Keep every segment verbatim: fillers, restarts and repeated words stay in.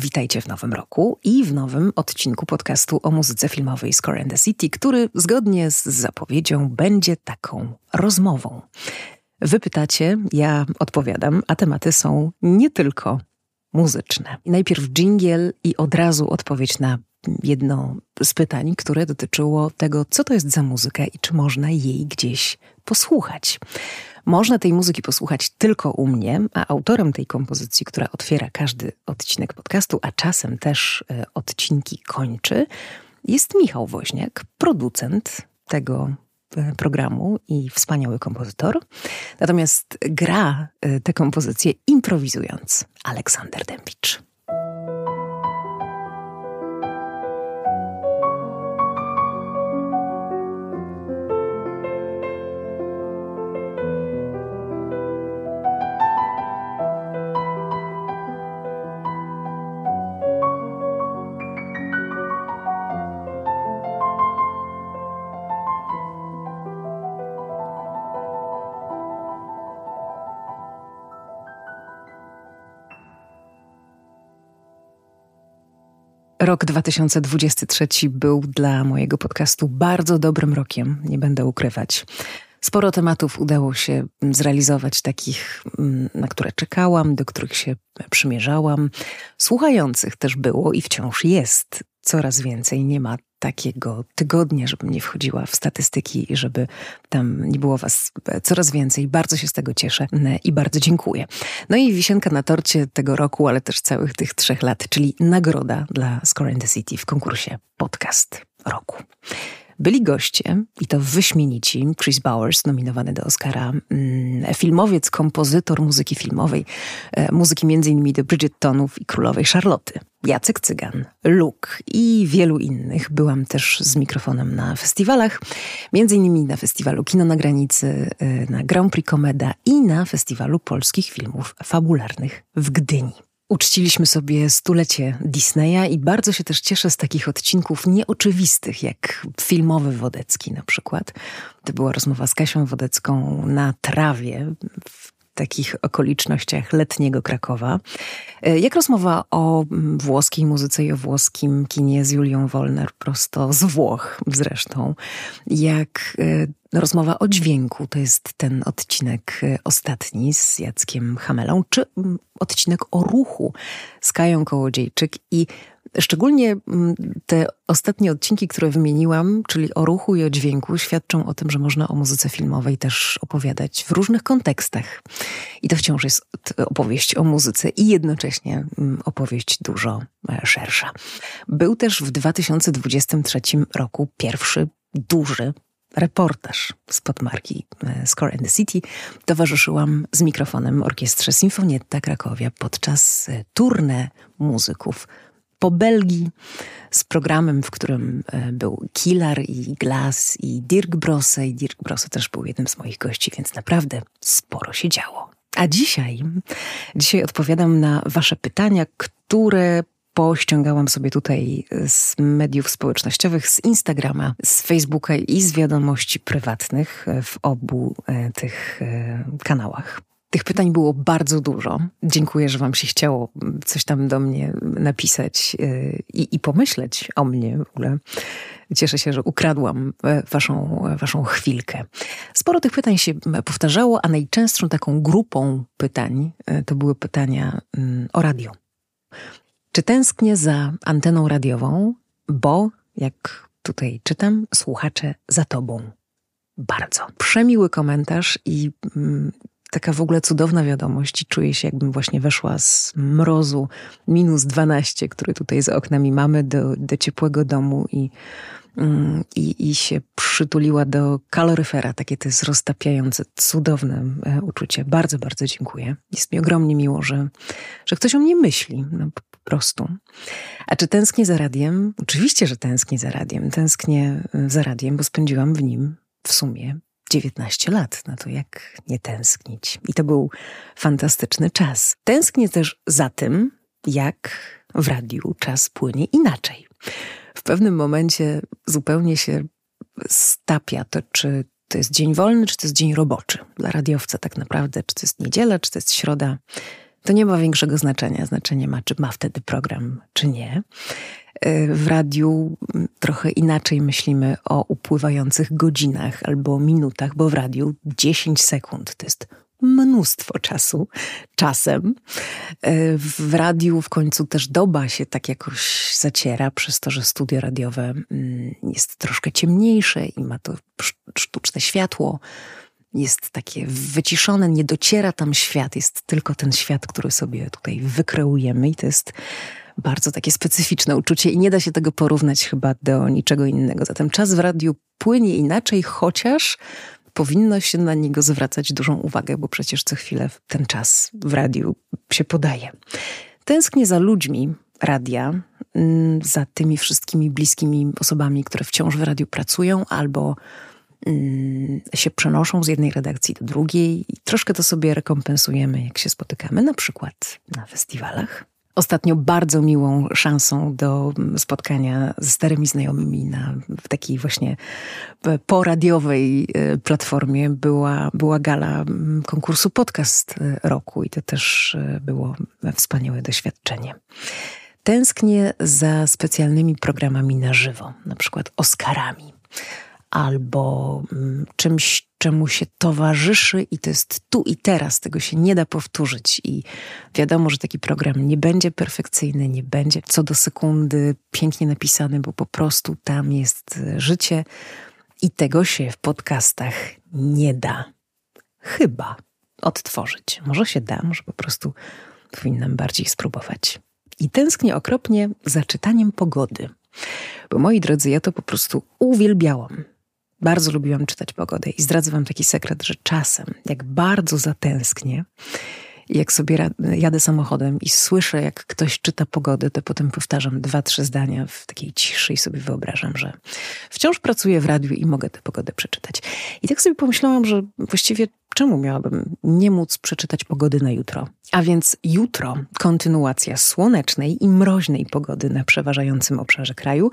Witajcie w nowym roku i w nowym odcinku podcastu o muzyce filmowej Score and the City, który zgodnie z zapowiedzią będzie taką rozmową. Wy pytacie, ja odpowiadam, a tematy są nie tylko muzyczne. Najpierw dżingiel i od razu odpowiedź na jedno z pytań, które dotyczyło tego, co to jest za muzyka i czy można jej gdzieś posłuchać. Można tej muzyki posłuchać tylko u mnie, a autorem tej kompozycji, która otwiera każdy odcinek podcastu, a czasem też odcinki kończy, jest Michał Woźniak, producent tego programu i wspaniały kompozytor. Natomiast gra tę kompozycję improwizując Aleksander Dębicz. Rok dwa tysiące dwudziesty trzeci był dla mojego podcastu bardzo dobrym rokiem, nie będę ukrywać. Sporo tematów udało się zrealizować, takich, na które czekałam, do których się przymierzałam. Słuchających też było i wciąż jest coraz więcej. Nie ma takiego tygodnia, żebym nie wchodziła w statystyki i żeby tam nie było was coraz więcej. Bardzo się z tego cieszę i bardzo dziękuję. No i wisienka na torcie tego roku, ale też całych tych trzech lat, czyli nagroda dla Score and the City w konkursie Podcast Roku. Byli goście, i to wyśmienici, Chris Bowers, nominowany do Oscara, filmowiec, kompozytor muzyki filmowej, muzyki m.in. do Bridgertonów i Królowej Charlotty, Jacek Cygan, Luke i wielu innych. Byłam też z mikrofonem na festiwalach, m.in. na festiwalu Kino na Granicy, na Grand Prix Comedia i na festiwalu Polskich Filmów Fabularnych w Gdyni. Uczciliśmy sobie stulecie Disneya i bardzo się też cieszę z takich odcinków nieoczywistych, jak filmowy Wodecki na przykład. To była rozmowa z Kasią Wodecką na trawie w takich okolicznościach letniego Krakowa. Jak rozmowa o włoskiej muzyce i o włoskim kinie z Julią Wolner, prosto z Włoch zresztą. Jak rozmowa o dźwięku, to jest ten odcinek ostatni z Jackiem Hamelą, czy odcinek o ruchu z Kają Kołodziejczyk i szczególnie te ostatnie odcinki, które wymieniłam, czyli o ruchu i o dźwięku, świadczą o tym, że można o muzyce filmowej też opowiadać w różnych kontekstach. I to wciąż jest opowieść o muzyce i jednocześnie opowieść dużo szersza. Był też w dwa tysiące dwudziestym trzecim roku pierwszy duży reportaż spod marki Score and the City. Towarzyszyłam z mikrofonem orkiestrze Sinfonietta Krakowie podczas tournée muzyków po Belgii, z programem, w którym był Kilar i Glass i Dirk Brosse. I Dirk Brosse też był jednym z moich gości, więc naprawdę sporo się działo. A dzisiaj, dzisiaj odpowiadam na wasze pytania, które pościągałam sobie tutaj z mediów społecznościowych, z Instagrama, z Facebooka i z wiadomości prywatnych w obu tych kanałach. Tych pytań było bardzo dużo. Dziękuję, że wam się chciało coś tam do mnie napisać i, i pomyśleć o mnie w ogóle. Cieszę się, że ukradłam waszą, waszą chwilkę. Sporo tych pytań się powtarzało, a najczęstszą taką grupą pytań to były pytania o radio. Czy tęsknię za anteną radiową? Bo, jak tutaj czytam, słuchacze za tobą. Bardzo. Przemiły komentarz i mm, taka w ogóle cudowna wiadomość. Czuję się, jakbym właśnie weszła z mrozu minus dwanaście, który tutaj za oknami mamy, do, do ciepłego domu i, mm, i, i się przytuliła do kaloryfera. Takie to jest roztapiające, cudowne e, uczucie. Bardzo, bardzo dziękuję. Jest mi ogromnie miło, że, że ktoś o mnie myśli. No, prostu. A czy tęsknię za radiem? Oczywiście, że tęsknię za radiem. Tęsknię za radiem, bo spędziłam w nim w sumie dziewiętnaście lat. No to jak nie tęsknić? I to był fantastyczny czas. Tęsknię też za tym, jak w radiu czas płynie inaczej. W pewnym momencie zupełnie się stapia to, czy to jest dzień wolny, czy to jest dzień roboczy. Dla radiowca tak naprawdę, czy to jest niedziela, czy to jest środa. to nie ma większego znaczenia. Znaczenie ma, czy ma wtedy program, czy nie. W radiu trochę inaczej myślimy o upływających godzinach albo minutach, bo w radiu dziesięć sekund to jest mnóstwo czasu, czasem. W radiu w końcu też doba się tak jakoś zaciera, przez to, że studio radiowe jest troszkę ciemniejsze i ma to sztuczne światło. Jest takie wyciszone, nie dociera tam świat, jest tylko ten świat, który sobie tutaj wykreujemy i to jest bardzo takie specyficzne uczucie i nie da się tego porównać chyba do niczego innego. Zatem czas w radiu płynie inaczej, chociaż powinno się na niego zwracać dużą uwagę, bo przecież co chwilę ten czas w radiu się podaje. Tęsknię za ludźmi radia, za tymi wszystkimi bliskimi osobami, które wciąż w radiu pracują albo się przenoszą z jednej redakcji do drugiej i troszkę to sobie rekompensujemy, jak się spotykamy, na przykład na festiwalach. Ostatnio bardzo miłą szansą do spotkania ze starymi znajomymi na, w takiej właśnie poradiowej platformie była, była gala konkursu Podcast Roku i to też było wspaniałe doświadczenie. Tęsknię za specjalnymi programami na żywo, na przykład Oscarami. Albo czymś, czemu się towarzyszy i to jest tu i teraz, tego się nie da powtórzyć i wiadomo, że taki program nie będzie perfekcyjny, nie będzie co do sekundy pięknie napisany, bo po prostu tam jest życie i tego się w podcastach nie da chyba odtworzyć. Może się da, może po prostu powinnam bardziej spróbować. I tęsknię okropnie za czytaniem pogody. Bo moi drodzy, ja to po prostu uwielbiałam. Bardzo lubiłam czytać pogodę i zdradzę wam taki sekret, że czasem, jak bardzo zatęsknię, jak sobie jadę samochodem i słyszę, jak ktoś czyta pogodę, to potem powtarzam dwa, trzy zdania w takiej ciszy i sobie wyobrażam, że wciąż pracuję w radiu i mogę tę pogodę przeczytać. I tak sobie pomyślałam, że właściwie czemu miałabym nie móc przeczytać pogody na jutro? A więc jutro kontynuacja słonecznej i mroźnej pogody na przeważającym obszarze kraju,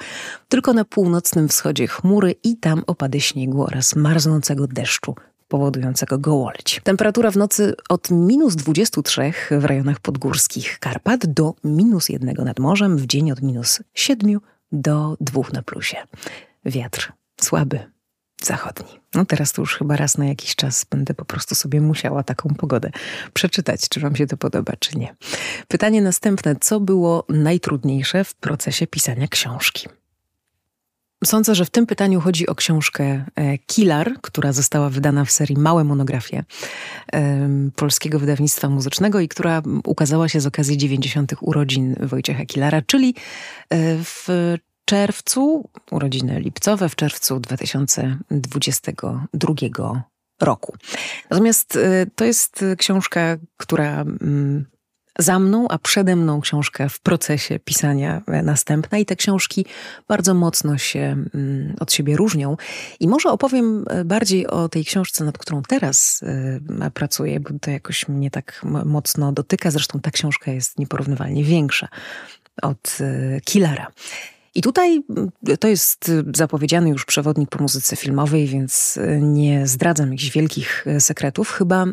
tylko na północnym wschodzie chmury i tam opady śniegu oraz marznącego deszczu powodującego gołoleć. Temperatura w nocy od minus dwudziestu trzech w rejonach podgórskich Karpat do minus jeden nad morzem, w dzień od minus siedmiu do dwóch na plusie. Wiatr słaby, zachodni. No teraz to już chyba raz na jakiś czas będę po prostu sobie musiała taką pogodę przeczytać, czy wam się to podoba, czy nie. Pytanie następne. Co było najtrudniejsze w procesie pisania książki? Sądzę, że w tym pytaniu chodzi o książkę Kilar, która została wydana w serii Małe Monografie Polskiego Wydawnictwa Muzycznego i która ukazała się z okazji dziewięćdziesiątych urodzin Wojciecha Kilara, czyli w czerwcu, urodziny lipcowe, w czerwcu dwa tysiące dwudziestego drugiego roku. Natomiast to jest książka, która za mną, a przede mną książka w procesie pisania następna i te książki bardzo mocno się od siebie różnią. I może opowiem bardziej o tej książce, nad którą teraz pracuję, bo to jakoś mnie tak mocno dotyka. Zresztą ta książka jest nieporównywalnie większa od Kilara. I tutaj to jest zapowiedziany już przewodnik po muzyce filmowej, więc nie zdradzam jakichś wielkich sekretów. Chyba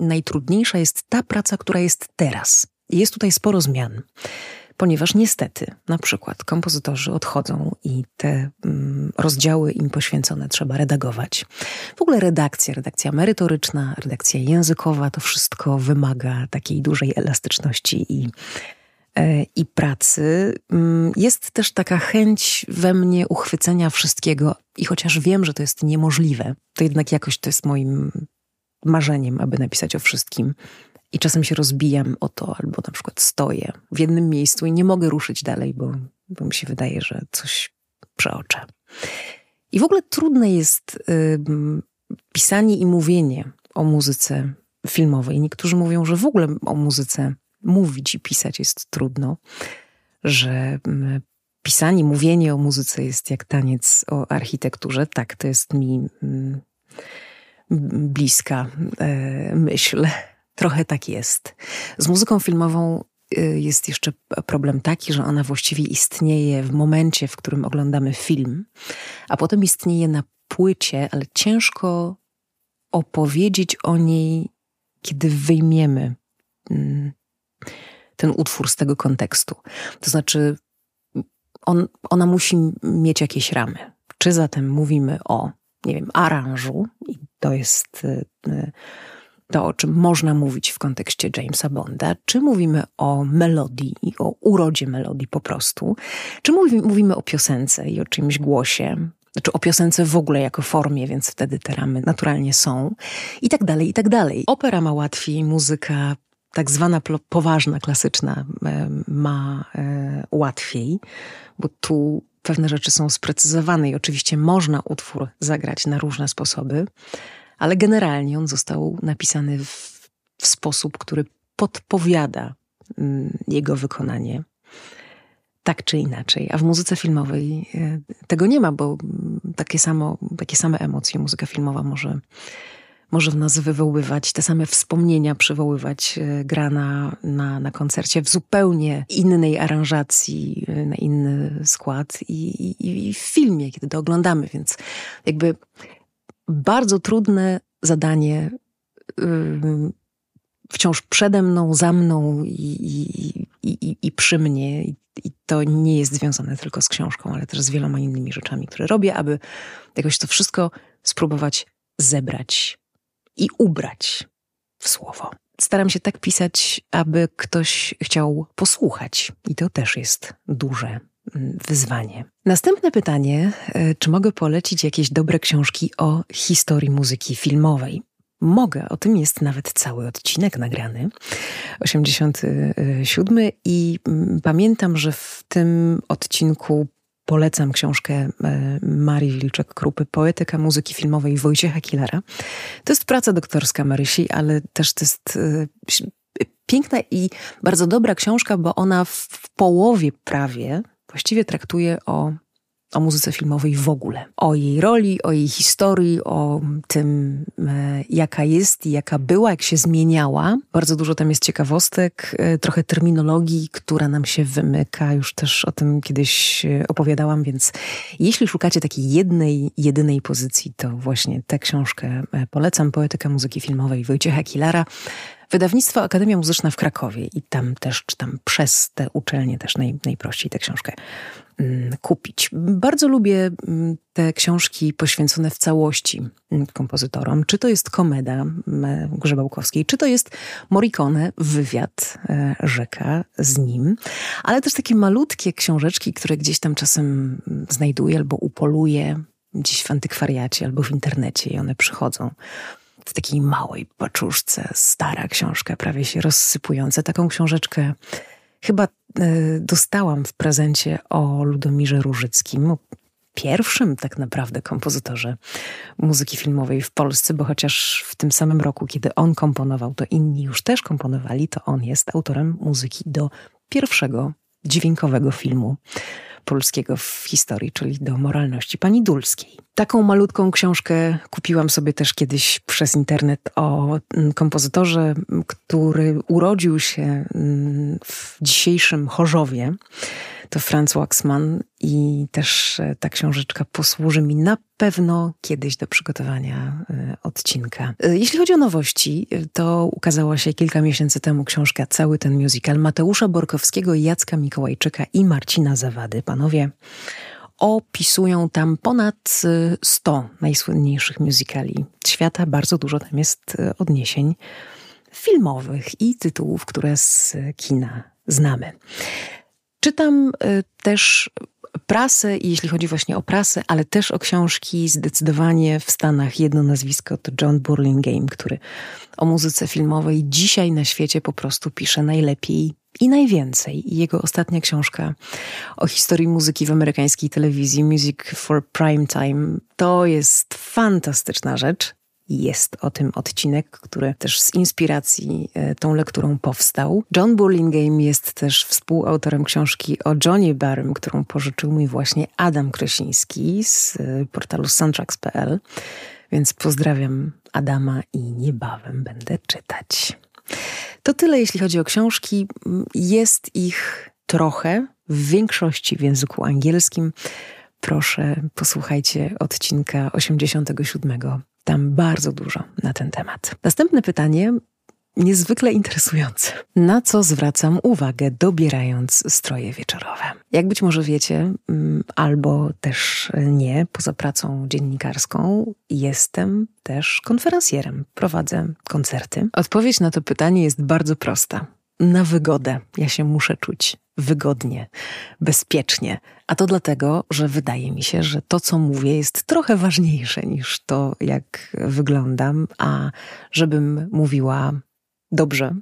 najtrudniejsza jest ta praca, która jest teraz. Jest tutaj sporo zmian, ponieważ niestety na przykład kompozytorzy odchodzą i te rozdziały im poświęcone trzeba redagować. W ogóle redakcja, redakcja merytoryczna, redakcja językowa, to wszystko wymaga takiej dużej elastyczności i i pracy. Jest też taka chęć we mnie uchwycenia wszystkiego i chociaż wiem, że to jest niemożliwe, to jednak jakoś to jest moim marzeniem, aby napisać o wszystkim. I czasem się rozbijam o to, albo na przykład stoję w jednym miejscu i nie mogę ruszyć dalej, bo, bo mi się wydaje, że coś przeoczę. I w ogóle trudne jest y, pisanie i mówienie o muzyce filmowej. Niektórzy mówią, że w ogóle o muzyce mówić i pisać jest trudno, że pisanie, mówienie o muzyce jest jak taniec o architekturze. Tak, to jest mi bliska myśl. Trochę tak jest. Z muzyką filmową jest jeszcze problem taki, że ona właściwie istnieje w momencie, w którym oglądamy film, a potem istnieje na płycie, ale ciężko opowiedzieć o niej, kiedy wyjmiemy ten utwór z tego kontekstu. To znaczy on, ona musi mieć jakieś ramy. Czy zatem mówimy o, nie wiem, aranżu, i to jest to, o czym można mówić w kontekście Jamesa Bonda, czy mówimy o melodii i o urodzie melodii po prostu, czy mówi, mówimy o piosence i o czymś głosie, znaczy o piosence w ogóle jako formie, więc wtedy te ramy naturalnie są, i tak dalej, i tak dalej. Opera ma łatwiej, muzyka tak zwana poważna, klasyczna ma łatwiej, bo tu pewne rzeczy są sprecyzowane i oczywiście można utwór zagrać na różne sposoby, ale generalnie on został napisany w, w sposób, który podpowiada jego wykonanie, tak czy inaczej. A w muzyce filmowej tego nie ma, bo takie, samo, takie same emocje muzyka filmowa może, może w nas wywoływać, te same wspomnienia przywoływać. Gra na, na, na koncercie w zupełnie innej aranżacji, na inny skład i, i, i w filmie, kiedy to oglądamy, więc jakby bardzo trudne zadanie yy, wciąż przede mną, za mną i, i, i, i przy mnie. I, I to nie jest związane tylko z książką, ale też z wieloma innymi rzeczami, które robię, aby jakoś to wszystko spróbować zebrać i ubrać w słowo. Staram się tak pisać, aby ktoś chciał posłuchać. I to też jest duże wyzwanie. Następne pytanie, czy mogę polecić jakieś dobre książki o historii muzyki filmowej? Mogę, o tym jest nawet cały odcinek nagrany, osiemdziesiąty siódmy, i pamiętam, że w tym odcinku polecam książkę Marii Wilczek-Krupy Poetyka Muzyki Filmowej Wojciecha Kilara. To jest praca doktorska Marysi, ale też to jest piękna i bardzo dobra książka, bo ona w połowie prawie właściwie traktuje o, o muzyce filmowej w ogóle. O jej roli, o jej historii, o tym, e, jaka jest i jaka była, jak się zmieniała. Bardzo dużo tam jest ciekawostek, e, trochę terminologii, która nam się wymyka. Już też o tym kiedyś opowiadałam, więc jeśli szukacie takiej jednej, jedynej pozycji, to właśnie tę książkę polecam. Poetyka muzyki filmowej Wojciecha Kilara. Wydawnictwo Akademia Muzyczna w Krakowie, i tam też czytam przez tę uczelnię też naj, najprościej tę książkę kupić. Bardzo lubię te książki poświęcone w całości kompozytorom. Czy to jest Komeda Grzebałkowskiej, czy to jest Morricone, wywiad, rzeka z nim, ale też takie malutkie książeczki, które gdzieś tam czasem znajduję albo upoluję gdzieś w antykwariacie albo w internecie i one przychodzą w takiej małej paczuszce, stara książka, prawie się rozsypująca. Taką książeczkę chyba y, dostałam w prezencie o Ludomirze Różyckim, o pierwszym tak naprawdę kompozytorze muzyki filmowej w Polsce, bo chociaż w tym samym roku, kiedy on komponował, to inni już też komponowali, to on jest autorem muzyki do pierwszego dźwiękowego filmu polskiego w historii, czyli do Moralności Pani Dulskiej. Taką malutką książkę kupiłam sobie też kiedyś przez internet o kompozytorze, który urodził się w dzisiejszym Chorzowie. To Franz Waxman, i też ta książeczka posłuży mi na pewno kiedyś do przygotowania odcinka. Jeśli chodzi o nowości, to ukazała się kilka miesięcy temu książka Cały ten musical Mateusza Borkowskiego, Jacka Mikołajczyka i Marcina Zawady. Panowie opisują tam ponad sto najsłynniejszych musicali świata. Bardzo dużo tam jest odniesień filmowych i tytułów, które z kina znamy. Czytam też prasę, jeśli chodzi właśnie o prasę, ale też o książki. Zdecydowanie w Stanach jedno nazwisko to John Burlingame, który o muzyce filmowej dzisiaj na świecie po prostu pisze najlepiej i najwięcej. I jego ostatnia książka o historii muzyki w amerykańskiej telewizji, Music for Prime Time, to jest fantastyczna rzecz. Jest o tym odcinek, który też z inspiracji tą lekturą powstał. John Burlingame jest też współautorem książki o Johnie Barrym, którą pożyczył mi właśnie Adam Kresiński z portalu soundtracks kropka p l, więc pozdrawiam Adama i niebawem będę czytać. To tyle, jeśli chodzi o książki. Jest ich trochę, w większości w języku angielskim. Proszę, posłuchajcie odcinka osiemdziesiątego siódmego. Tam bardzo dużo na ten temat. Następne pytanie niezwykle interesujący. Na co zwracam uwagę, dobierając stroje wieczorowe. Jak być może wiecie, albo też nie, poza pracą dziennikarską jestem też konferencjerem. Prowadzę koncerty. Odpowiedź na to pytanie jest bardzo prosta. Na wygodę. Ja się muszę czuć wygodnie, bezpiecznie. A to dlatego, że wydaje mi się, że to, co mówię, jest trochę ważniejsze niż to, jak wyglądam. A żebym mówiła dobrze,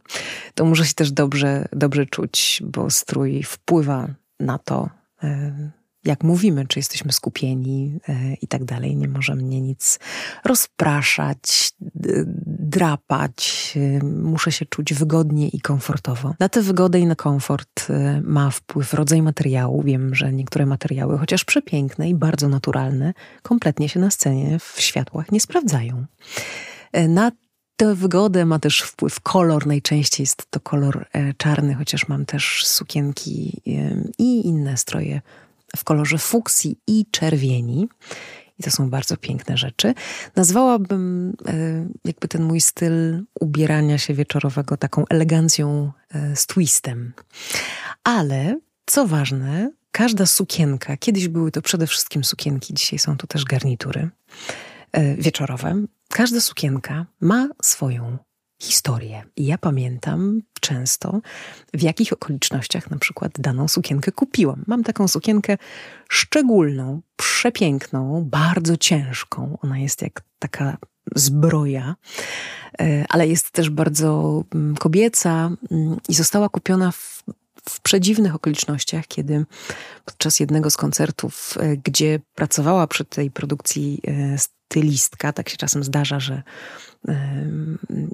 to muszę się też dobrze, dobrze czuć, bo strój wpływa na to, jak mówimy, czy jesteśmy skupieni i tak dalej. Nie może mnie nic rozpraszać, drapać. Muszę się czuć wygodnie i komfortowo. Na tę wygodę i na komfort ma wpływ rodzaj materiału. Wiem, że niektóre materiały, chociaż przepiękne i bardzo naturalne, kompletnie się na scenie w światłach nie sprawdzają. Na tę wygodę ma też wpływ kolor. Najczęściej jest to kolor czarny, chociaż mam też sukienki i inne stroje w kolorze fuksji i czerwieni. I to są bardzo piękne rzeczy. Nazwałabym jakby ten mój styl ubierania się wieczorowego taką elegancją z twistem. Ale, co ważne, każda sukienka, kiedyś były to przede wszystkim sukienki, dzisiaj są to też garnitury wieczorowe. Każda sukienka ma swoją historię. I ja pamiętam często, w jakich okolicznościach na przykład daną sukienkę kupiłam. Mam taką sukienkę szczególną, przepiękną, bardzo ciężką. Ona jest jak taka zbroja, ale jest też bardzo kobieca i została kupiona w, w przedziwnych okolicznościach, kiedy podczas jednego z koncertów, gdzie pracowała przy tej produkcji stylistka, tak się czasem zdarza, że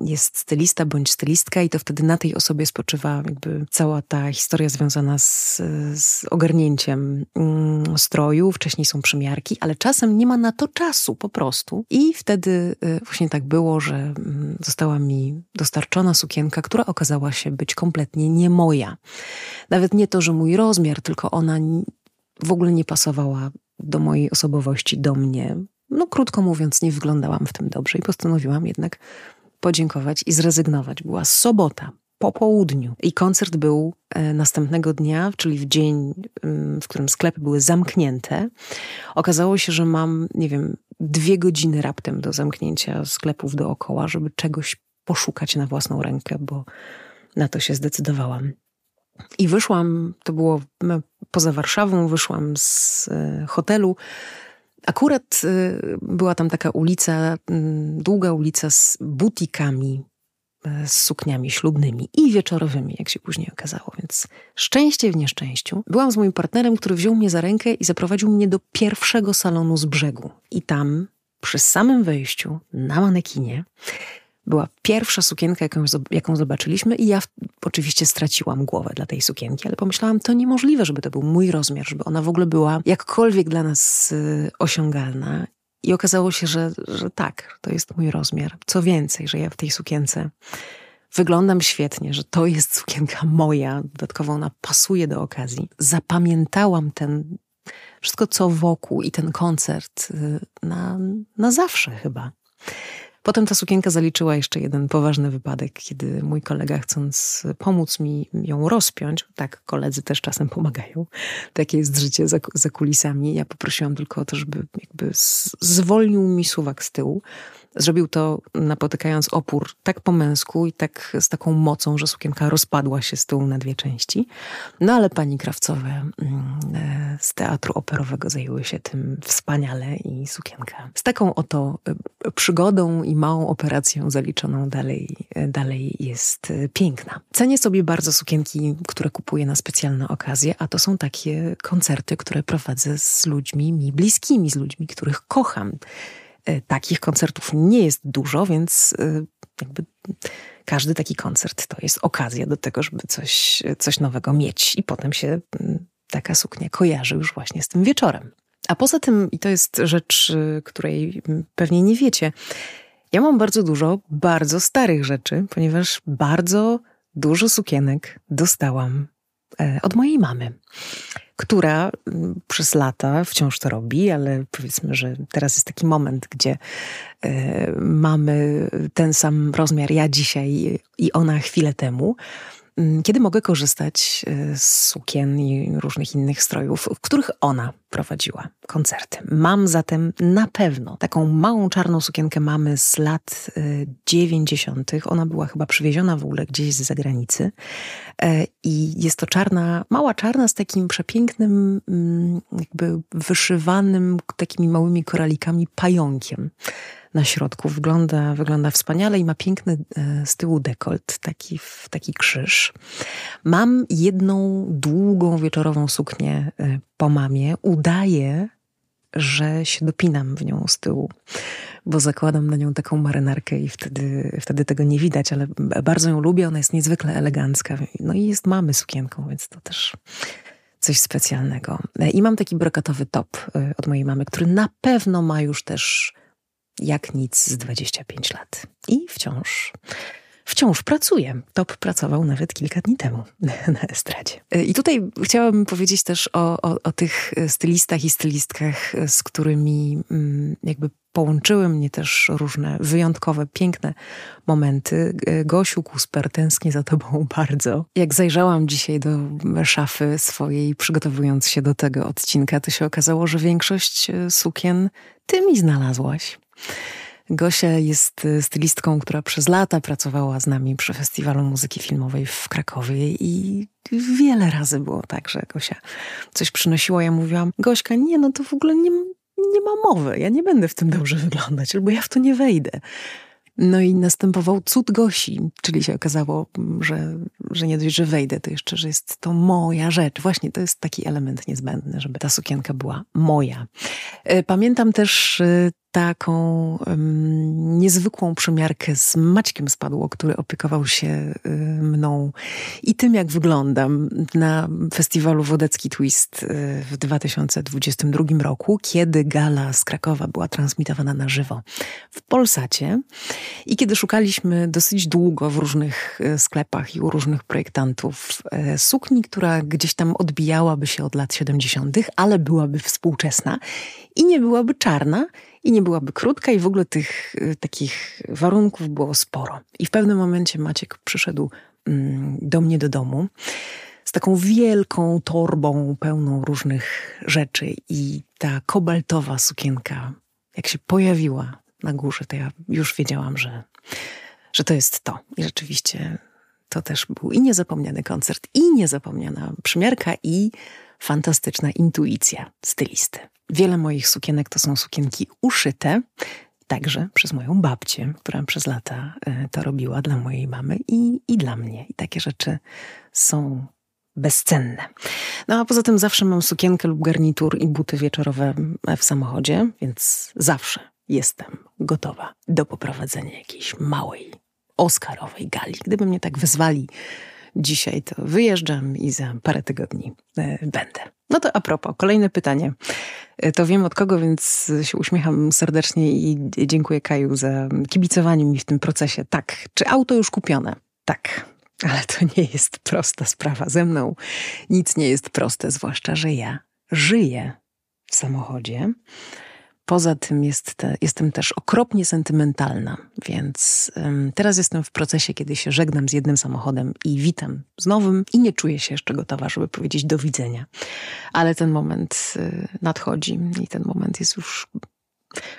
jest stylista bądź stylistka i to wtedy na tej osobie spoczywa jakby cała ta historia związana z, z ogarnięciem stroju. Wcześniej są przymiarki, ale czasem nie ma na to czasu po prostu. I wtedy właśnie tak było, że została mi dostarczona sukienka, która okazała się być kompletnie nie moja. Nawet nie to, że mój rozmiar, tylko ona w ogóle nie pasowała do mojej osobowości, do mnie. No krótko mówiąc, nie wyglądałam w tym dobrze i postanowiłam jednak podziękować i zrezygnować. Była sobota, po południu i koncert był następnego dnia, czyli w dzień, w którym sklepy były zamknięte. Okazało się, że mam, nie wiem, dwie godziny raptem do zamknięcia sklepów dookoła, żeby czegoś poszukać na własną rękę, bo na to się zdecydowałam. I wyszłam, to było poza Warszawą, wyszłam z hotelu. Akurat była tam taka ulica, długa ulica z butikami, z sukniami ślubnymi i wieczorowymi, jak się później okazało. Więc szczęście w nieszczęściu. Byłam z moim partnerem, który wziął mnie za rękę i zaprowadził mnie do pierwszego salonu z brzegu. I tam, przy samym wejściu, na manekinie, była pierwsza sukienka, jaką, jaką zobaczyliśmy i ja w, oczywiście straciłam głowę dla tej sukienki, ale pomyślałam, to niemożliwe, żeby to był mój rozmiar, żeby ona w ogóle była jakkolwiek dla nas y, osiągalna. I okazało się, że, że tak, to jest mój rozmiar. Co więcej, że ja w tej sukience wyglądam świetnie, że to jest sukienka moja, dodatkowo ona pasuje do okazji. Zapamiętałam ten wszystko, co wokół i ten koncert y, na, na zawsze chyba. Potem ta sukienka zaliczyła jeszcze jeden poważny wypadek, kiedy mój kolega, chcąc pomóc mi ją rozpiąć, tak, koledzy też czasem pomagają, takie jest życie za, za kulisami, ja poprosiłam tylko o to, żeby jakby zwolnił mi suwak z tyłu. Zrobił to napotykając opór tak po męsku i tak z taką mocą, że sukienka rozpadła się z tyłu na dwie części. No ale pani krawcowe z Teatru Operowego zajęły się tym wspaniale i sukienka z taką oto przygodą i małą operacją zaliczoną dalej, dalej jest piękna. Cenię sobie bardzo sukienki, które kupuję na specjalne okazje, a to są takie koncerty, które prowadzę z ludźmi mi bliskimi, z ludźmi, których kocham. Takich koncertów nie jest dużo, więc jakby każdy taki koncert to jest okazja do tego, żeby coś, coś nowego mieć. I potem się taka suknia kojarzy już właśnie z tym wieczorem. A poza tym, i to jest rzecz, której pewnie nie wiecie, ja mam bardzo dużo, bardzo starych rzeczy, ponieważ bardzo dużo sukienek dostałam od mojej mamy. która przez lata wciąż to robi, ale powiedzmy, że teraz jest taki moment, gdzie y, mamy ten sam rozmiar, ja dzisiaj i ona chwilę temu. Kiedy mogę korzystać z sukien i różnych innych strojów, w których ona prowadziła koncerty. Mam zatem na pewno taką małą czarną sukienkę mamy z lat dziewięćdziesiątych. Ona była chyba przywieziona w ogóle gdzieś z zagranicy. I jest to czarna, mała czarna z takim przepięknym, jakby wyszywanym takimi małymi koralikami pająkiem na środku. Wygląda, wygląda wspaniale i ma piękny z tyłu dekolt, taki, taki krzyż. Mam jedną długą wieczorową suknię po mamie. Udaję, że się dopinam w nią z tyłu, bo zakładam na nią taką marynarkę i wtedy, wtedy tego nie widać, ale bardzo ją lubię. Ona jest niezwykle elegancka. No i jest mamy sukienką, więc to też coś specjalnego. I mam taki brokatowy top od mojej mamy, który na pewno ma już też jak nic z dwudziestu pięciu lat. I wciąż, wciąż pracuję. Top pracował nawet kilka dni temu na estradzie. I tutaj chciałabym powiedzieć też o, o, o tych stylistach i stylistkach, z którymi jakby połączyły mnie też różne wyjątkowe, piękne momenty. Gosiu Kusper, tęsknię za tobą bardzo. Jak zajrzałam dzisiaj do szafy swojej, przygotowując się do tego odcinka, to się okazało, że większość sukien ty mi znalazłaś. Gosia jest stylistką, która przez lata pracowała z nami przy Festiwalu Muzyki Filmowej w Krakowie i wiele razy było tak, że Gosia coś przynosiła. Ja mówiłam, Gośka, nie, no to w ogóle nie, nie ma mowy, ja nie będę w tym dobrze wyglądać, albo ja w to nie wejdę. No i następował cud Gosi, czyli się okazało, że, że nie dość, że wejdę, to jeszcze, że jest to moja rzecz. Właśnie to jest taki element niezbędny, żeby ta sukienka była moja. Pamiętam też taką um, niezwykłą przymiarkę z Maćkiem Spadło, który opiekował się y, mną i tym, jak wyglądam na festiwalu Wodecki Twist y, w dwa tysiące dwudziestym drugim roku, kiedy gala z Krakowa była transmitowana na żywo w Polsacie i kiedy szukaliśmy dosyć długo w różnych sklepach i u różnych projektantów y, sukni, która gdzieś tam odbijałaby się od lat siedemdziesiątych, ale byłaby współczesna i nie byłaby czarna, i nie byłaby krótka i w ogóle tych y, takich warunków było sporo. I w pewnym momencie Maciek przyszedł y, do mnie do domu z taką wielką torbą pełną różnych rzeczy i ta kobaltowa sukienka, jak się pojawiła na górze, to ja już wiedziałam, że, że to jest to. I rzeczywiście to też był i niezapomniany koncert, i niezapomniana przymiarka, i fantastyczna intuicja stylisty. Wiele moich sukienek to są sukienki uszyte, także przez moją babcię, która przez lata to robiła dla mojej mamy i, i dla mnie. I takie rzeczy są bezcenne. No a poza tym zawsze mam sukienkę lub garnitur i buty wieczorowe w samochodzie, więc zawsze jestem gotowa do poprowadzenia jakiejś małej, oscarowej gali. Gdyby mnie tak wezwali dzisiaj, to wyjeżdżam i za parę tygodni będę. No to a propos, kolejne pytanie. To wiem od kogo, więc się uśmiecham serdecznie i dziękuję Kaju za kibicowanie mi w tym procesie. Tak, czy auto już kupione? Tak, ale to nie jest prosta sprawa. Ze mną nic nie jest proste, zwłaszcza, że ja żyję w samochodzie. Poza tym jest te, jestem też okropnie sentymentalna, więc ym, teraz jestem w procesie, kiedy się żegnam z jednym samochodem i witam z nowym i nie czuję się jeszcze gotowa, żeby powiedzieć do widzenia. Ale ten moment y, nadchodzi i ten moment jest już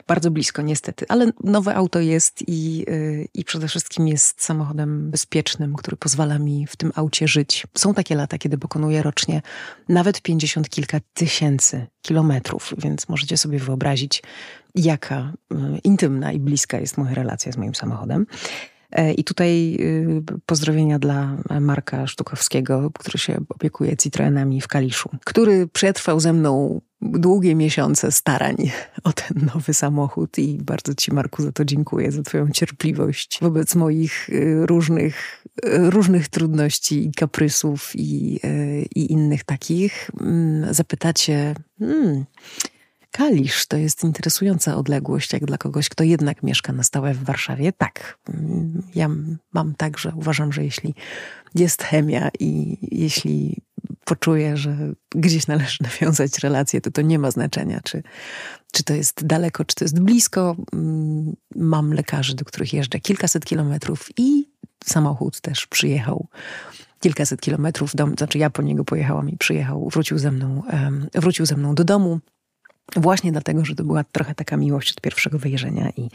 bardzo blisko niestety. Ale nowe auto jest i, y, i przede wszystkim jest samochodem bezpiecznym, który pozwala mi w tym aucie żyć. Są takie lata, kiedy pokonuję rocznie nawet pięćdziesiąt kilka tysięcy kilometrów, więc możecie sobie wyobrazić, jaka y, intymna i bliska jest moja relacja z moim samochodem. Y, I tutaj y, pozdrowienia dla Marka Sztukowskiego, który się opiekuje Citroenami w Kaliszu, który przetrwał ze mną długie miesiące starań o ten nowy samochód i bardzo ci, Marku, za to dziękuję, za twoją cierpliwość wobec moich różnych, różnych trudności i kaprysów i, i innych takich. Zapytacie, hmm, Kalisz to jest interesująca odległość, jak dla kogoś, kto jednak mieszka na stałe w Warszawie. Tak, ja mam tak, że uważam, że jeśli jest chemia i jeśli poczuję, że gdzieś należy nawiązać relacje, to to nie ma znaczenia, czy, czy to jest daleko, czy to jest blisko. Mam lekarzy, do których jeżdżę kilkaset kilometrów i samochód też przyjechał kilkaset kilometrów, do, znaczy ja po niego pojechałam i przyjechał, wrócił ze mną, um, wrócił ze mną do domu. Właśnie dlatego, że to była trochę taka miłość od pierwszego wejrzenia i,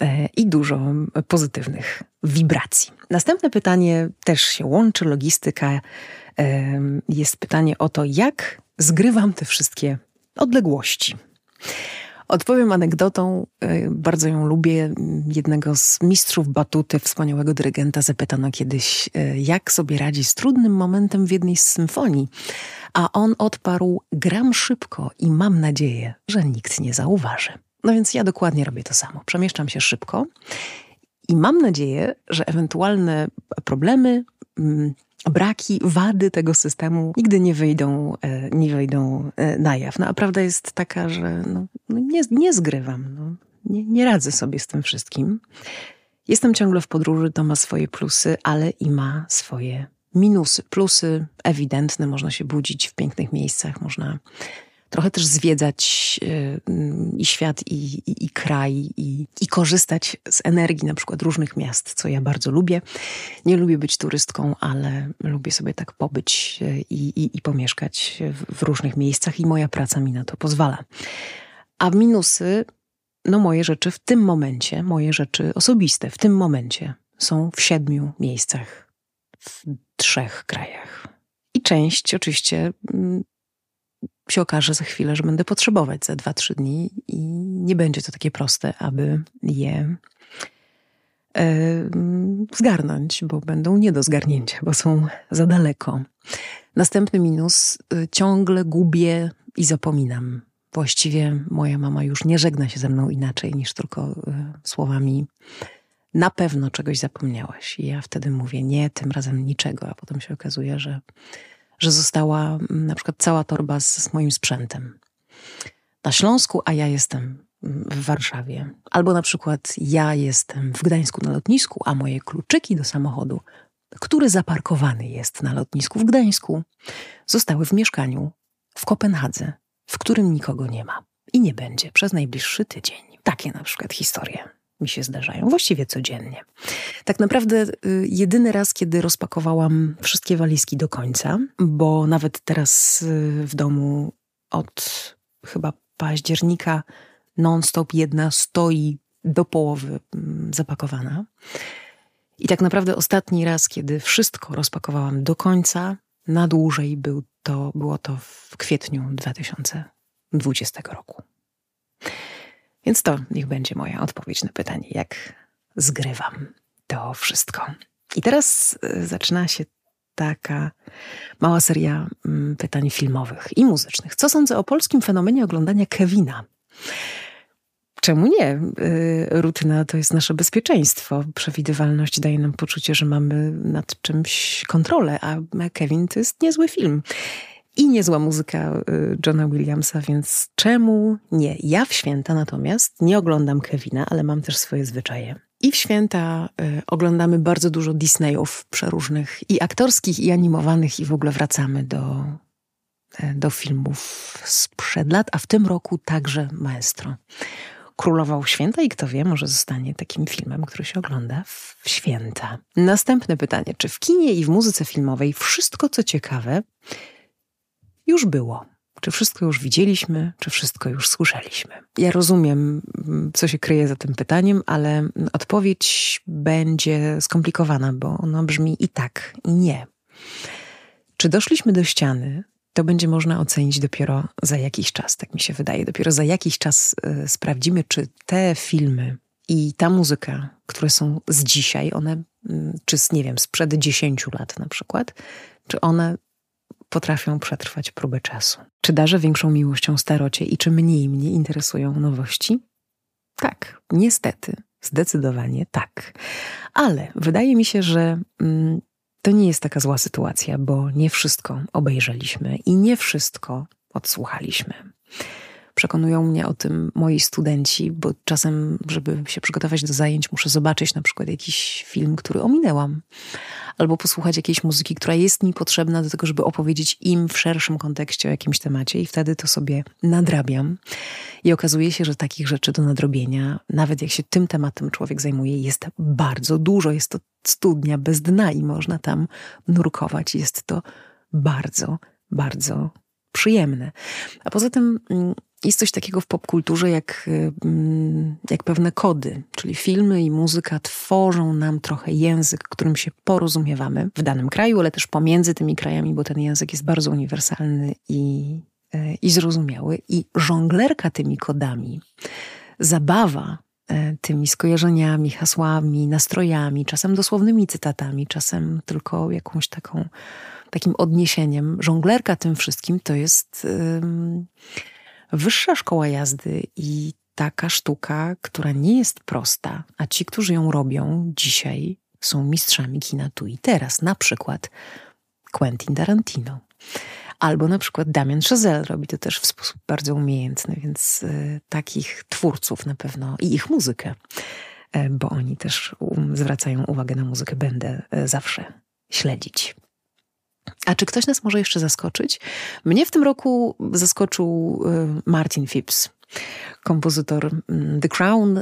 e, i dużo pozytywnych wibracji. Następne pytanie też się łączy, logistyka. E, jest pytanie o to, jak zgrywam te wszystkie odległości. Odpowiem anegdotą, bardzo ją lubię. Jednego z mistrzów batuty, wspaniałego dyrygenta, zapytano kiedyś, jak sobie radzi z trudnym momentem w jednej z symfonii. A on odparł, gram szybko i mam nadzieję, że nikt nie zauważy. No więc ja dokładnie robię to samo. Przemieszczam się szybko i mam nadzieję, że ewentualne problemy, braki, wady tego systemu nigdy nie wyjdą, nie wyjdą na jaw. No a prawda jest taka, że no, nie, nie zgrywam, no. nie, nie radzę sobie z tym wszystkim. Jestem ciągle w podróży, to ma swoje plusy, ale i ma swoje minusy. Plusy ewidentne, można się budzić w pięknych miejscach, można trochę też zwiedzać i świat, i, i, i kraj, i, i korzystać z energii na przykład różnych miast, co ja bardzo lubię. Nie lubię być turystką, ale lubię sobie tak pobyć i, i, i pomieszkać w, w różnych miejscach i moja praca mi na to pozwala. A minusy, no moje rzeczy w tym momencie, moje rzeczy osobiste w tym momencie są w siedmiu miejscach, w trzech krajach. I część oczywiście się okaże za chwilę, że będę potrzebować za dwa, trzy dni i nie będzie to takie proste, aby je yy, zgarnąć, bo będą nie do zgarnięcia, bo są za daleko. Następny minus, yy, ciągle gubię i zapominam. Właściwie moja mama już nie żegna się ze mną inaczej niż tylko yy, słowami na pewno czegoś zapomniałaś. I ja wtedy mówię, nie, tym razem niczego, a potem się okazuje, że że została na przykład cała torba z, z moim sprzętem na Śląsku, a ja jestem w Warszawie. Albo na przykład ja jestem w Gdańsku na lotnisku, a moje kluczyki do samochodu, który zaparkowany jest na lotnisku w Gdańsku, zostały w mieszkaniu w Kopenhadze, w którym nikogo nie ma i nie będzie przez najbliższy tydzień. Takie na przykład historie mi się zdarzają właściwie codziennie. Tak naprawdę jedyny raz, kiedy rozpakowałam wszystkie walizki do końca, bo nawet teraz w domu od chyba października non-stop jedna stoi do połowy zapakowana. I tak naprawdę ostatni raz, kiedy wszystko rozpakowałam do końca, na dłużej był to, było to w kwietniu dwa tysiące dwudziestego roku. Więc to niech będzie moja odpowiedź na pytanie, jak zgrywam to wszystko. I teraz zaczyna się taka mała seria pytań filmowych i muzycznych. Co sądzę o polskim fenomenie oglądania Kevina? Czemu nie? Rutyna to jest nasze bezpieczeństwo. Przewidywalność daje nam poczucie, że mamy nad czymś kontrolę, a Kevin to jest niezły film. I niezła muzyka Johna Williamsa, więc czemu nie? Ja w święta natomiast nie oglądam Kevina, ale mam też swoje zwyczaje. I w święta y, oglądamy bardzo dużo Disneyów przeróżnych, i aktorskich, i animowanych, i w ogóle wracamy do, y, do filmów sprzed lat, a w tym roku także Maestro królował święta i kto wie, może zostanie takim filmem, który się ogląda w święta. Następne pytanie. Czy w kinie i w muzyce filmowej wszystko, co ciekawe, już było? Czy wszystko już widzieliśmy? Czy wszystko już słyszeliśmy? Ja rozumiem, co się kryje za tym pytaniem, ale odpowiedź będzie skomplikowana, bo ona brzmi i tak, i nie. Czy doszliśmy do ściany, to będzie można ocenić dopiero za jakiś czas, tak mi się wydaje. Dopiero za jakiś czas y, sprawdzimy, czy te filmy i ta muzyka, które są z dzisiaj, one, y, czy z, nie wiem, sprzed dziesięciu lat na przykład, czy one potrafią przetrwać próbę czasu. Czy darzę większą miłością starocie i czy mniej mnie interesują nowości? Tak, niestety, zdecydowanie tak. Ale wydaje mi się, że mm, to nie jest taka zła sytuacja, bo nie wszystko obejrzeliśmy i nie wszystko odsłuchaliśmy. Przekonują mnie o tym moi studenci, bo czasem, żeby się przygotować do zajęć, muszę zobaczyć na przykład jakiś film, który ominęłam. Albo posłuchać jakiejś muzyki, która jest mi potrzebna do tego, żeby opowiedzieć im w szerszym kontekście o jakimś temacie i wtedy to sobie nadrabiam. I okazuje się, że takich rzeczy do nadrobienia, nawet jak się tym tematem człowiek zajmuje, jest bardzo dużo. Jest to studnia bez dna i można tam nurkować. Jest to bardzo, bardzo przyjemne. A poza tym jest coś takiego w popkulturze jak, jak pewne kody, czyli filmy i muzyka tworzą nam trochę język, którym się porozumiewamy w danym kraju, ale też pomiędzy tymi krajami, bo ten język jest bardzo uniwersalny i, i zrozumiały. I żonglerka tymi kodami, zabawa tymi skojarzeniami, hasłami, nastrojami, czasem dosłownymi cytatami, czasem tylko jakąś taką, takim odniesieniem. Żonglerka tym wszystkim to jest um, wyższa szkoła jazdy i taka sztuka, która nie jest prosta, a ci, którzy ją robią dzisiaj, są mistrzami kina tu i teraz. Na przykład Quentin Tarantino. Albo na przykład Damien Chazelle robi to też w sposób bardzo umiejętny, więc y, takich twórców na pewno i ich muzykę, y, bo oni też um, zwracają uwagę na muzykę, będę y, zawsze śledzić. A czy ktoś nas może jeszcze zaskoczyć? Mnie w tym roku zaskoczył y, Martin Phipps, kompozytor The Crown,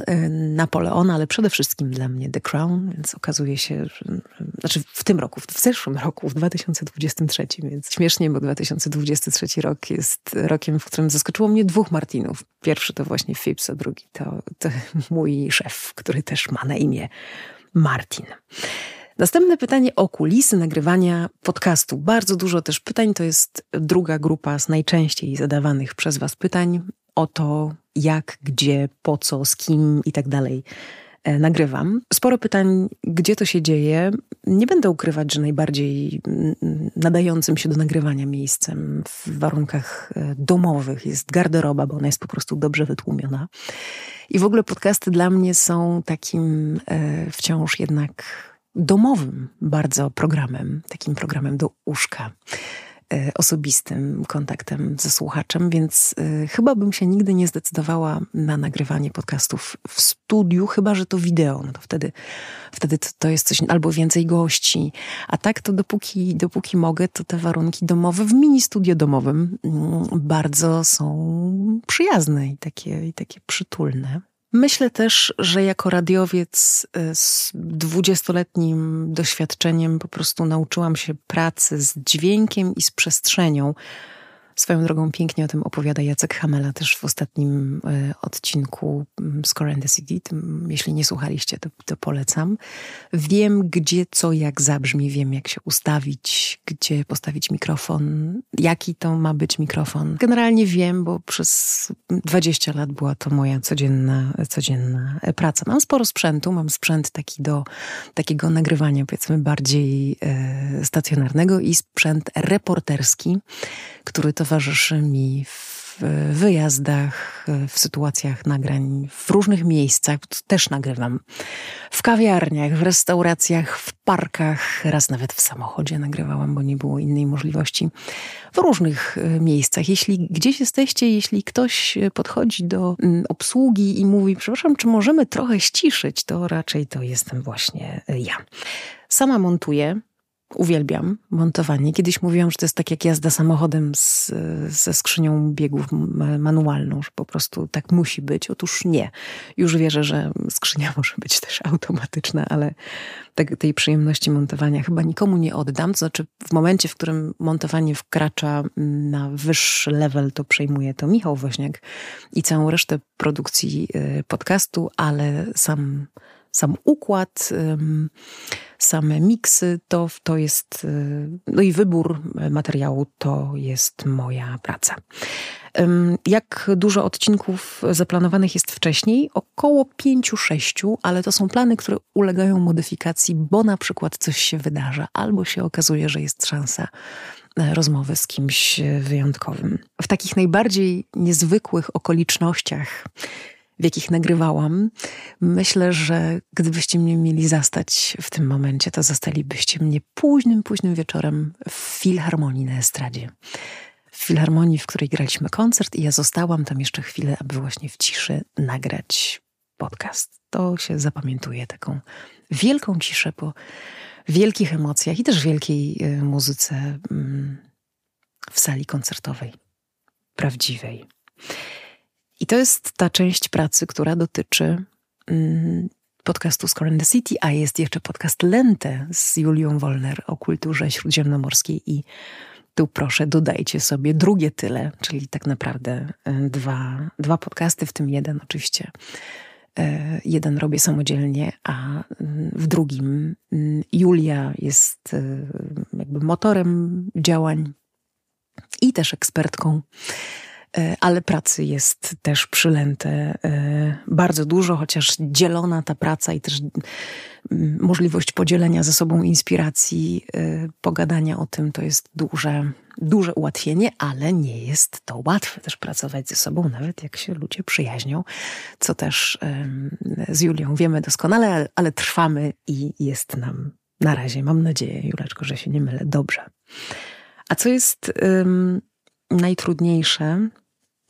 Napoleona, ale przede wszystkim dla mnie The Crown, więc okazuje się, że, znaczy w tym roku, w zeszłym roku, w dwa tysiące dwudziestym trzecim, więc śmiesznie, bo dwa tysiące dwudziesty trzeci rok jest rokiem, w którym zaskoczyło mnie dwóch Martinów. Pierwszy to właśnie Phipps, a drugi to, to mój szef, który też ma na imię Martin. Następne pytanie o kulisy nagrywania podcastu. Bardzo dużo też pytań, to jest druga grupa z najczęściej zadawanych przez was pytań. O to, jak, gdzie, po co, z kim i tak dalej nagrywam. Sporo pytań, gdzie to się dzieje. Nie będę ukrywać, że najbardziej nadającym się do nagrywania miejscem w warunkach domowych jest garderoba, bo ona jest po prostu dobrze wytłumiona. I w ogóle podcasty dla mnie są takim e, wciąż jednak domowym bardzo programem, takim programem do uszka. Osobistym kontaktem ze słuchaczem, więc y, chyba bym się nigdy nie zdecydowała na nagrywanie podcastów w studiu, chyba że to wideo, no to wtedy, wtedy to, to jest coś, albo więcej gości, a tak to dopóki, dopóki mogę, to te warunki domowe w mini studio domowym y, bardzo są przyjazne i takie, i takie przytulne. Myślę też, że jako radiowiec z dwudziestoletnim doświadczeniem po prostu nauczyłam się pracy z dźwiękiem i z przestrzenią. Swoją drogą pięknie o tym opowiada Jacek Hamela też w ostatnim odcinku Score and the City. Jeśli nie słuchaliście, to, to polecam. Wiem, gdzie co jak zabrzmi, wiem jak się ustawić, gdzie postawić mikrofon, jaki to ma być mikrofon. Generalnie wiem, bo przez dwadzieścia lat była to moja codzienna, codzienna praca. Mam sporo sprzętu, mam sprzęt taki do takiego nagrywania, powiedzmy bardziej e, stacjonarnego i sprzęt reporterski, który to towarzyszy mi w wyjazdach, w sytuacjach nagrań, w różnych miejscach, też nagrywam. W kawiarniach, w restauracjach, w parkach, raz nawet w samochodzie nagrywałam, bo nie było innej możliwości. W różnych miejscach. Jeśli gdzieś jesteście, jeśli ktoś podchodzi do obsługi i mówi, przepraszam, czy możemy trochę ściszyć, to raczej to jestem właśnie ja. Sama montuję. Uwielbiam montowanie. Kiedyś mówiłam, że to jest tak jak jazda samochodem z, ze skrzynią biegów manualną, że po prostu tak musi być. Otóż nie. Już wierzę, że skrzynia może być też automatyczna, ale te, tej przyjemności montowania chyba nikomu nie oddam. To znaczy w momencie, w którym montowanie wkracza na wyższy level, to przejmuje to Michał Woźniak i całą resztę produkcji podcastu, ale sam... Sam układ, same miksy, to, to jest, no i wybór materiału to jest moja praca. Jak dużo odcinków zaplanowanych jest wcześniej? Około pięciu, sześciu, ale to są plany, które ulegają modyfikacji, bo na przykład coś się wydarza, albo się okazuje, że jest szansa rozmowy z kimś wyjątkowym. W takich najbardziej niezwykłych okolicznościach, w jakich nagrywałam. Myślę, że gdybyście mnie mieli zastać w tym momencie, to zastalibyście mnie późnym, późnym wieczorem w Filharmonii na Estradzie. w filharmonii, w której graliśmy koncert i ja zostałam tam jeszcze chwilę, aby właśnie w ciszy nagrać podcast. To się zapamiętuje, taką wielką ciszę po wielkich emocjach i też wielkiej muzyce w sali koncertowej, prawdziwej. I to jest ta część pracy, która dotyczy podcastu Score in the City, a jest jeszcze podcast Lente z Julią Wolner o kulturze śródziemnomorskiej i tu proszę, dodajcie sobie drugie tyle, czyli tak naprawdę dwa, dwa podcasty, w tym jeden oczywiście. Jeden robię samodzielnie, a w drugim Julia jest jakby motorem działań i też ekspertką, ale pracy jest też przy Lente bardzo dużo, chociaż dzielona ta praca i też możliwość podzielenia ze sobą inspiracji, pogadania o tym, to jest duże, duże ułatwienie, ale nie jest to łatwe też pracować ze sobą, nawet jak się ludzie przyjaźnią, co też z Julią wiemy doskonale, ale trwamy i jest nam na razie, mam nadzieję, Juleczko, że się nie mylę, dobrze. A co jest um, najtrudniejsze?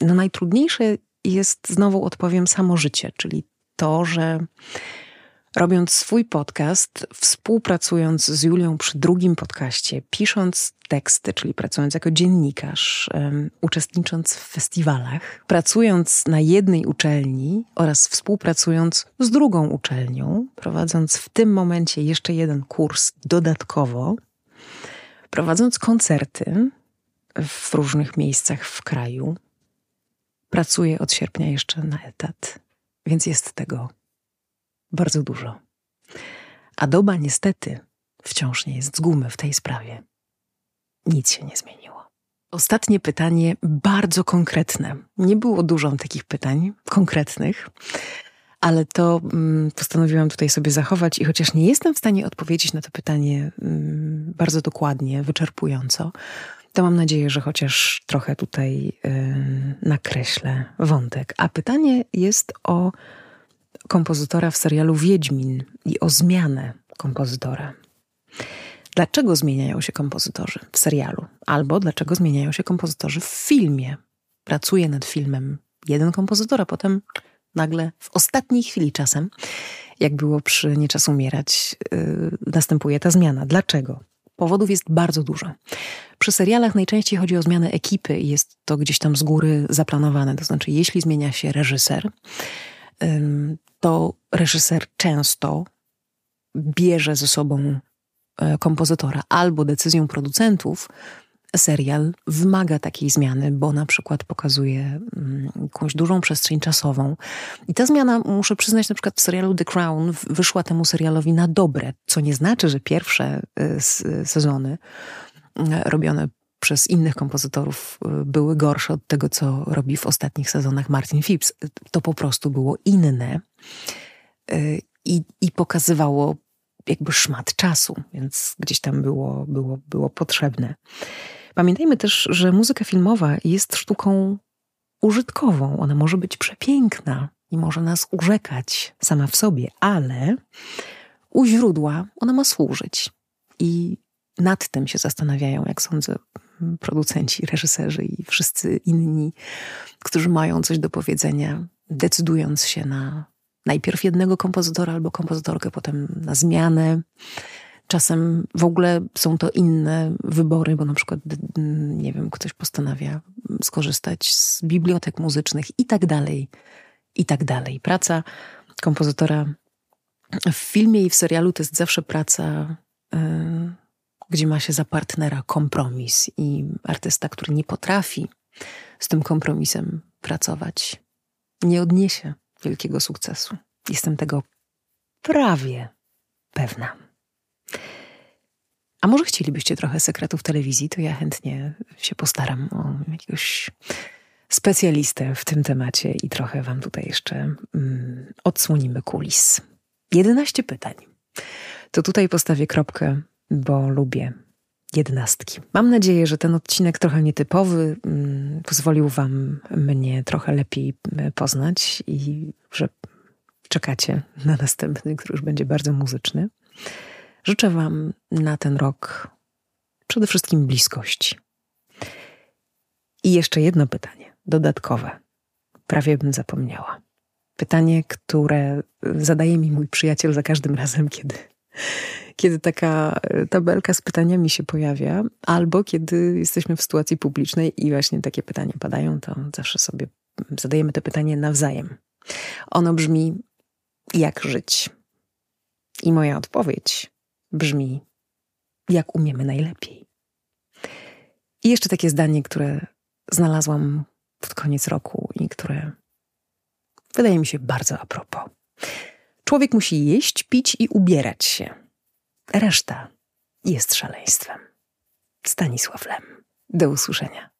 No najtrudniejsze jest, znowu odpowiem, samo życie, czyli to, że robiąc swój podcast, współpracując z Julią przy drugim podcaście, pisząc teksty, czyli pracując jako dziennikarz, um, uczestnicząc w festiwalach, pracując na jednej uczelni oraz współpracując z drugą uczelnią, prowadząc w tym momencie jeszcze jeden kurs dodatkowo, prowadząc koncerty w różnych miejscach w kraju, pracuję od sierpnia jeszcze na etat, więc jest tego bardzo dużo. A doba niestety wciąż nie jest z gumy w tej sprawie. Nic się nie zmieniło. Ostatnie pytanie, bardzo konkretne. Nie było dużo takich pytań konkretnych, ale to mm, postanowiłam tutaj sobie zachować i chociaż nie jestem w stanie odpowiedzieć na to pytanie mm, bardzo dokładnie, wyczerpująco, to mam nadzieję, że chociaż trochę tutaj y, nakreślę wątek. A pytanie jest o kompozytora w serialu Wiedźmin i o zmianę kompozytora. Dlaczego zmieniają się kompozytorzy w serialu? Albo dlaczego zmieniają się kompozytorzy w filmie? Pracuje nad filmem jeden kompozytor, a potem nagle w ostatniej chwili czasem, jak było przy Nie czas umierać, yy, następuje ta zmiana. Dlaczego? Powodów jest bardzo dużo. Przy serialach najczęściej chodzi o zmianę ekipy i jest to gdzieś tam z góry zaplanowane. To znaczy, jeśli zmienia się reżyser, yy, to reżyser często bierze ze sobą yy, kompozytora albo decyzją producentów. Serial wymaga takiej zmiany, bo na przykład pokazuje jakąś dużą przestrzeń czasową. I ta zmiana, muszę przyznać, na przykład w serialu The Crown wyszła temu serialowi na dobre, co nie znaczy, że pierwsze sezony robione przez innych kompozytorów były gorsze od tego, co robi w ostatnich sezonach Martin Phipps. To po prostu było inne i, i pokazywało jakby szmat czasu, więc gdzieś tam było, było, było potrzebne. Pamiętajmy też, że muzyka filmowa jest sztuką użytkową. Ona może być przepiękna i może nas urzekać sama w sobie, ale u źródła ona ma służyć. I nad tym się zastanawiają, jak sądzę, producenci, reżyserzy i wszyscy inni, którzy mają coś do powiedzenia, decydując się na najpierw jednego kompozytora albo kompozytorkę, potem na zmianę. Czasem w ogóle są to inne wybory, bo na przykład, nie wiem, ktoś postanawia skorzystać z bibliotek muzycznych i tak dalej, i tak dalej. Praca kompozytora w filmie i w serialu to jest zawsze praca, yy, gdzie ma się za partnera kompromis i artysta, który nie potrafi z tym kompromisem pracować, nie odniesie wielkiego sukcesu. Jestem tego prawie pewna. A może chcielibyście trochę sekretów telewizji, to ja chętnie się postaram o jakiegoś specjalistę w tym temacie i trochę wam tutaj jeszcze mm, odsłonimy kulis. jedenaście pytań. To tutaj postawię kropkę, bo lubię jedenastki. Mam nadzieję, że ten odcinek trochę nietypowy mm, pozwolił wam mnie trochę lepiej poznać i że czekacie na następny, który już będzie bardzo muzyczny. Życzę wam na ten rok przede wszystkim bliskości. I jeszcze jedno pytanie, dodatkowe. Prawie bym zapomniała. Pytanie, które zadaje mi mój przyjaciel za każdym razem, kiedy, kiedy taka tabelka z pytaniami się pojawia, albo kiedy jesteśmy w sytuacji publicznej i właśnie takie pytania padają, to zawsze sobie zadajemy to pytanie nawzajem. Ono brzmi, jak żyć? I moja odpowiedź brzmi, jak umiemy najlepiej. I jeszcze takie zdanie, które znalazłam pod koniec roku i które wydaje mi się bardzo a propos. Człowiek musi jeść, pić i ubierać się. Reszta jest szaleństwem. Stanisław Lem. Do usłyszenia.